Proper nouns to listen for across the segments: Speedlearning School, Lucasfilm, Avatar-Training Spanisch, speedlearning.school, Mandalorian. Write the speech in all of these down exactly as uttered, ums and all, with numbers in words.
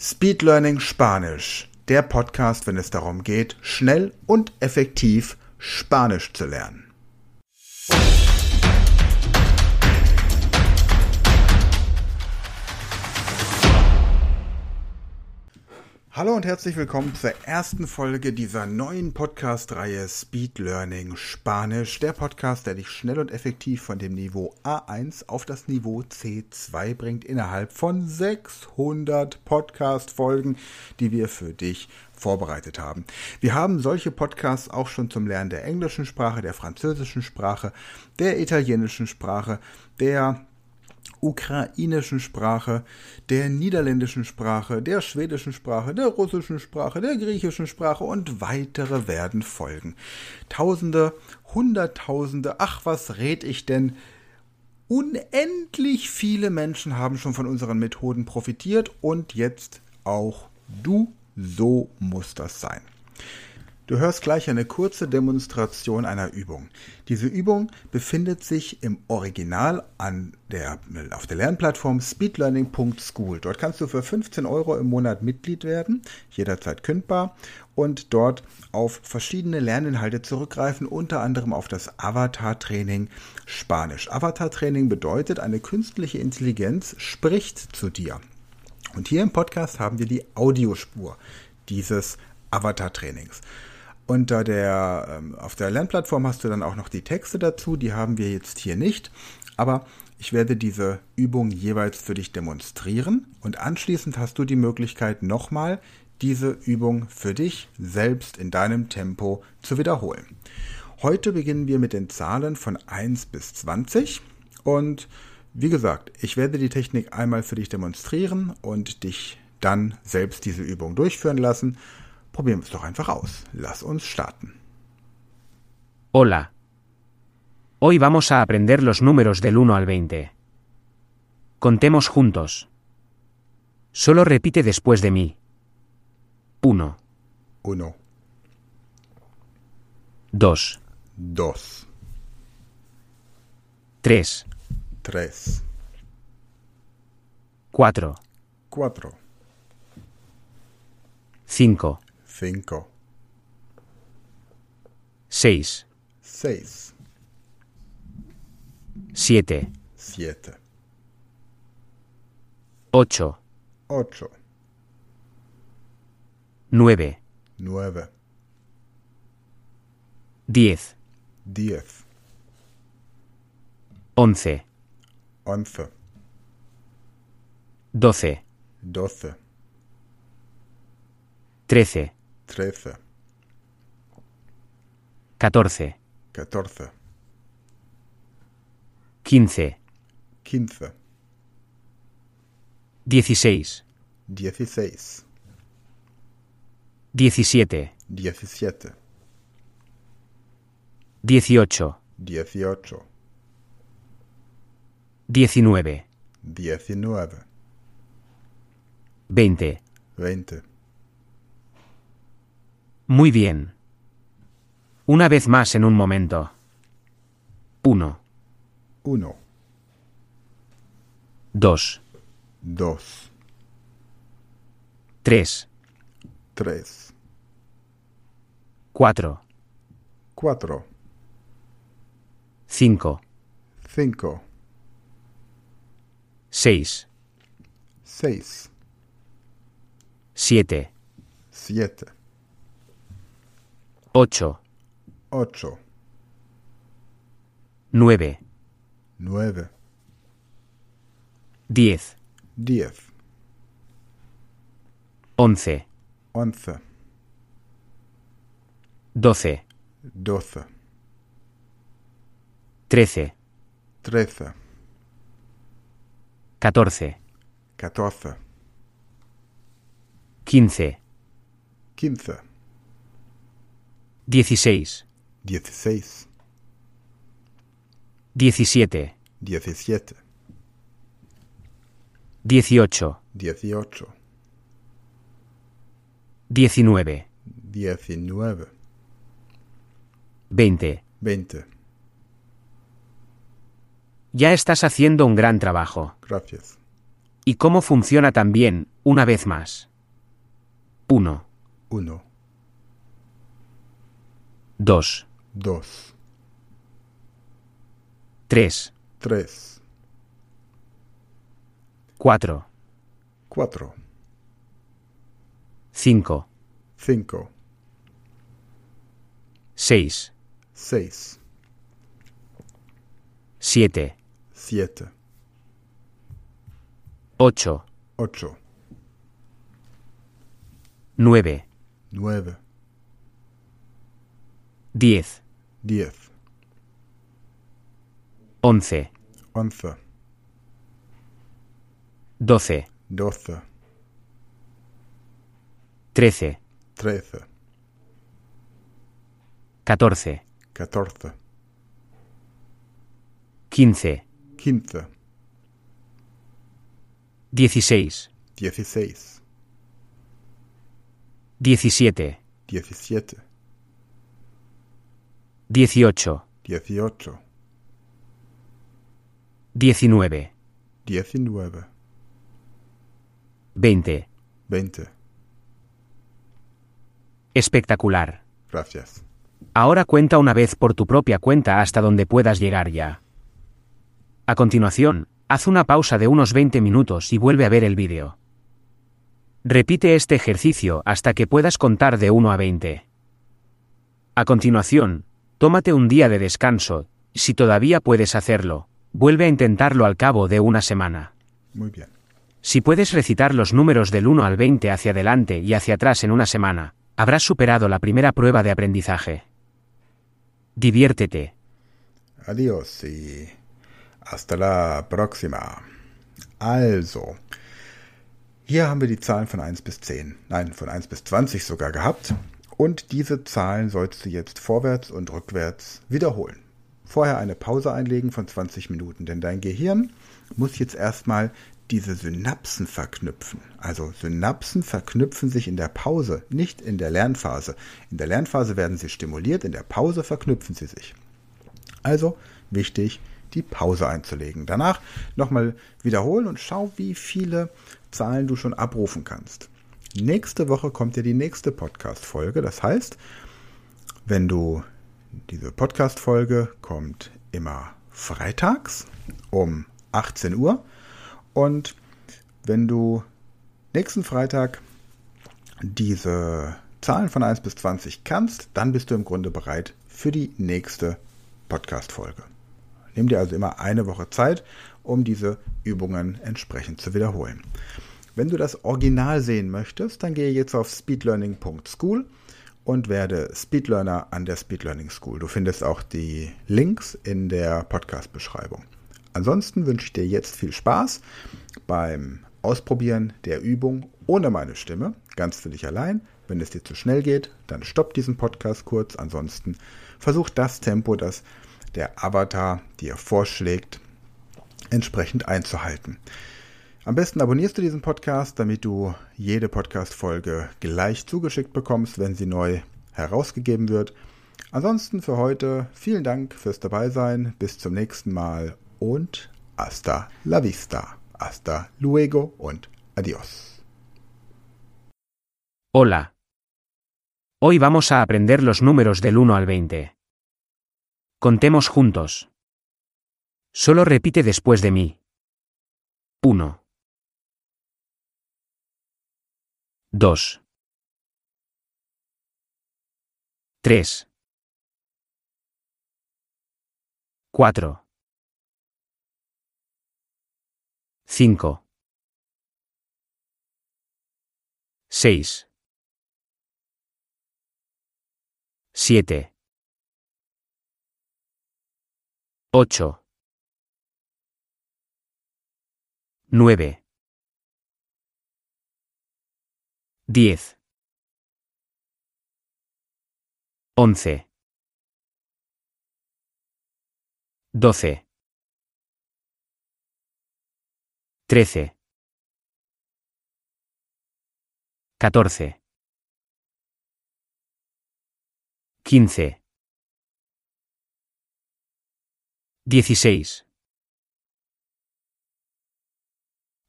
Speedlearning Spanisch, der Podcast, wenn es darum geht, schnell und effektiv Spanisch zu lernen. Hallo und herzlich willkommen zur ersten Folge dieser neuen Podcast-Reihe Speed Learning Spanisch, der Podcast, der dich schnell und effektiv von dem Niveau A eins auf das Niveau C zwei bringt, innerhalb von sechshundert Podcast-Folgen, die wir für dich vorbereitet haben. Wir haben solche Podcasts auch schon zum Lernen der englischen Sprache, der französischen Sprache, der italienischen Sprache, der ukrainischen Sprache, der niederländischen Sprache, der schwedischen Sprache, der russischen Sprache, der griechischen Sprache und weitere werden folgen. Tausende, Hunderttausende, ach was red ich denn? Unendlich viele Menschen haben schon von unseren Methoden profitiert und jetzt auch du. So muss das sein. Du hörst gleich eine kurze Demonstration einer Übung. Diese Übung befindet sich im Original an der, auf der Lernplattform speedlearning punkt school. Dort kannst du für fünfzehn Euro im Monat Mitglied werden, jederzeit kündbar, und dort auf verschiedene Lerninhalte zurückgreifen, unter anderem auf das Avatar-Training Spanisch. Avatar-Training bedeutet, eine künstliche Intelligenz spricht zu dir. Und hier im Podcast haben wir die Audiospur dieses Avatar-Trainings. Unter der, auf der Lernplattform hast du dann auch noch die Texte dazu, die haben wir jetzt hier nicht, aber ich werde diese Übung jeweils für dich demonstrieren und anschließend hast du die Möglichkeit, nochmal diese Übung für dich selbst in deinem Tempo zu wiederholen. Heute beginnen wir mit den Zahlen von eins bis zwanzig und wie gesagt, ich werde die Technik einmal für dich demonstrieren und dich dann selbst diese Übung durchführen lassen. Probieren wir es doch einfach aus. Lass uns starten. Hola. Hoy vamos a aprender los números del uno al veinte. Contemos juntos. Solo repite después de mí. uno. uno. dos. dos. tres. tres. cuatro. cuatro. cinco. Cinco. Seis. Seis. Siete. Siete. Ocho. Ocho. Nueve. Nueve. Diez. Diez. Once. Once. Doce. Doce. Trece. Trece. Catorce. Catorce. Quince. Quince. Dieciséis. Dieciséis. Diecisiete. Diecisiete. Dieciocho. Dieciocho. Diecinueve. Diecinueve. Veinte. Veinte. Muy bien. Una vez más en un momento. Uno. Uno. Dos. Dos. Tres. Tres. Cuatro. Cuatro. Cinco. Cinco. Seis. Seis. Siete. Siete. Ocho. Ocho. Nueve. Nueve. Diez. Diez. Once. Once. Doce. Doce. Trece. Trece. Catorce. Catorce. Quince. Quince. Dieciséis. Dieciséis. Diecisiete. Diecisiete. Dieciocho. Dieciocho. Diecinueve. Diecinueve. Veinte. Veinte. Ya estás haciendo un gran trabajo. Gracias. ¿Y cómo funciona también Una vez más. Uno. Uno. Dos. Dos. Tres. Tres. Cuatro. Cuatro. Cinco. Cinco. Seis. Seis. Siete. Siete. Ocho. Ocho. Nueve. Nueve. Diez. Diez. Once. Once. Doce. Doce. Trece. Trece. Catorce. Catorce. Quince. Quince. Dieciséis. Dieciséis. Diecisiete. Diecisiete. Dieciocho. Dieciocho. Diecinueve. Diecinueve. Veinte. Veinte. Espectacular. Gracias. Ahora cuenta una vez por tu propia cuenta hasta donde puedas llegar ya. A continuación, haz una pausa de unos veinte minutos y vuelve a ver el vídeo. Repite este ejercicio hasta que puedas contar de uno a veinte. A continuación, tómate un día de descanso, si todavía puedes hacerlo, vuelve a intentarlo al cabo de una semana. Muy bien. Si puedes recitar los números del uno al veinte hacia adelante y hacia atrás en una semana, habrás superado la primera prueba de aprendizaje. Diviértete. Adiós y hasta la próxima. Also, hier haben wir die Zahlen von eins bis zehn, nein, von eins bis zwanzig sogar gehabt. Und diese Zahlen sollst du jetzt vorwärts und rückwärts wiederholen. Vorher eine Pause einlegen von zwanzig Minuten, denn dein Gehirn muss jetzt erstmal diese Synapsen verknüpfen. Also Synapsen verknüpfen sich in der Pause, nicht in der Lernphase. In der Lernphase werden sie stimuliert, in der Pause verknüpfen sie sich. Also wichtig, die Pause einzulegen. Danach nochmal wiederholen und schau, wie viele Zahlen du schon abrufen kannst. Nächste Woche kommt ja die nächste Podcast-Folge. Das heißt, wenn du diese Podcast-Folge kommt immer freitags um achtzehn Uhr. Und wenn du nächsten Freitag diese Zahlen von eins bis zwanzig kannst, dann bist du im Grunde bereit für die nächste Podcast-Folge. Nimm dir also immer eine Woche Zeit, um diese Übungen entsprechend zu wiederholen. Wenn du das Original sehen möchtest, dann gehe jetzt auf speedlearning punkt school und werde Speedlearner an der Speedlearning School. Du findest auch die Links in der Podcast-Beschreibung. Ansonsten wünsche ich dir jetzt viel Spaß beim Ausprobieren der Übung ohne meine Stimme, ganz für dich allein. Wenn es dir zu schnell geht, dann stopp diesen Podcast kurz. Ansonsten versuch das Tempo, das der Avatar dir vorschlägt, entsprechend einzuhalten. Am besten abonnierst du diesen Podcast, damit du jede Podcast-Folge gleich zugeschickt bekommst, wenn sie neu herausgegeben wird. Ansonsten für heute vielen Dank fürs Dabeisein. Bis zum nächsten Mal. Und hasta la vista, hasta luego und adiós. Hola. Hoy vamos a aprender los números del uno al veinte. Contemos juntos. Solo repite después de mí. uno. dos. tres. cuatro. cinco. seis. siete. ocho. nueve. diez. once. doce. trece. catorce. quince. dieciséis.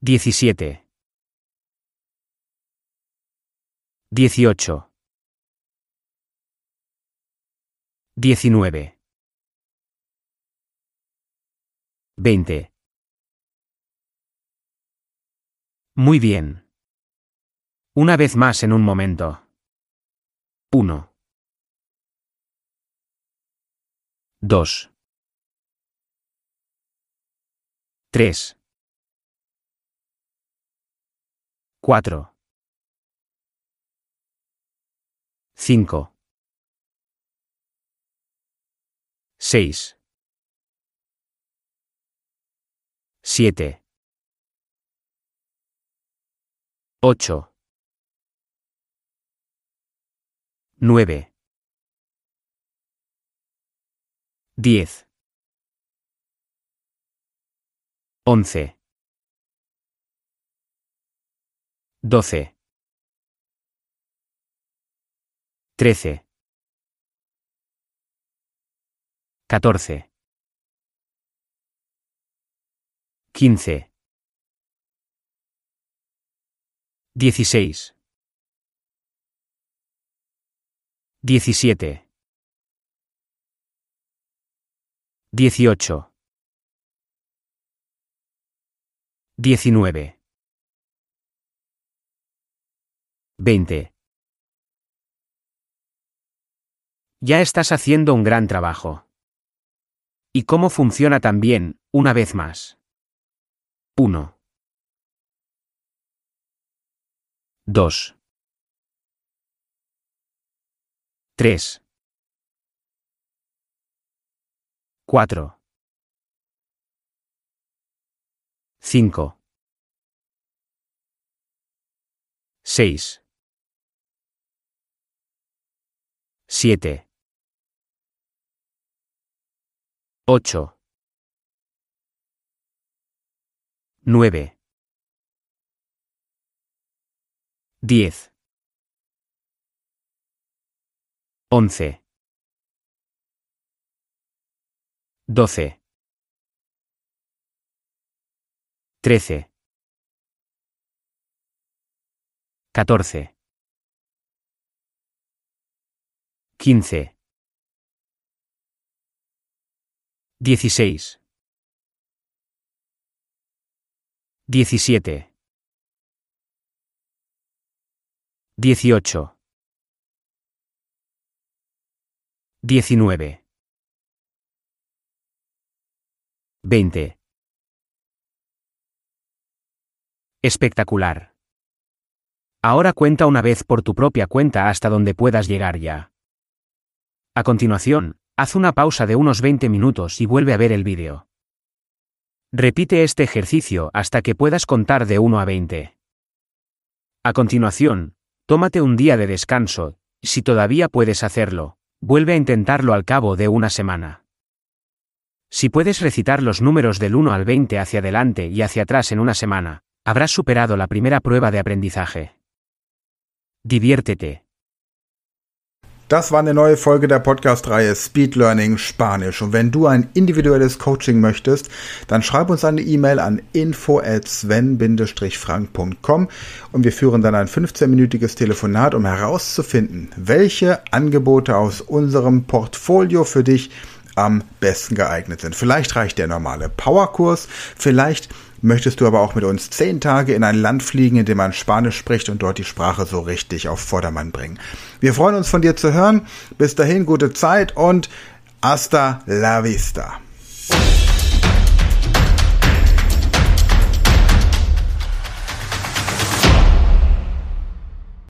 diecisiete. dieciocho, diecinueve, veinte. Muy bien. Una vez más en un momento. uno. dos. tres. cuatro. cinco. seis. siete. ocho. nueve. diez. once. doce. trece. catorce. quince. dieciséis. diecisiete. dieciocho. diecinueve. veinte. Ya estás haciendo un gran trabajo. ¿Y cómo funciona tan bien, una vez más? uno. dos. tres. cuatro. cinco. seis. siete. ocho. nueve. diez. once. doce. trece. catorce. quince. dieciséis. diecisiete. dieciocho. diecinueve. veinte. Espectacular. Ahora cuenta una vez por tu propia cuenta hasta donde puedas llegar ya. A continuación, haz una pausa de unos veinte minutos y vuelve a ver el vídeo. Repite este ejercicio hasta que puedas contar de uno a veinte. A continuación, tómate un día de descanso, y si todavía puedes hacerlo, vuelve a intentarlo al cabo de una semana. Si puedes recitar los números del uno al veinte hacia adelante y hacia atrás en una semana, habrás superado la primera prueba de aprendizaje. Diviértete. Das war eine neue Folge der Podcast-Reihe Speed Learning Spanisch. Und wenn du ein individuelles Coaching möchtest, dann schreib uns eine E-Mail an info at sven dash frank punkt com und wir führen dann ein fünfzehnminütiges Telefonat, um herauszufinden, welche Angebote aus unserem Portfolio für dich am besten geeignet sind. Vielleicht reicht der normale Powerkurs, vielleicht möchtest du aber auch mit uns zehn Tage in ein Land fliegen, in dem man Spanisch spricht und dort die Sprache so richtig auf Vordermann bringen. Wir freuen uns, von dir zu hören. Bis dahin, gute Zeit und hasta la vista.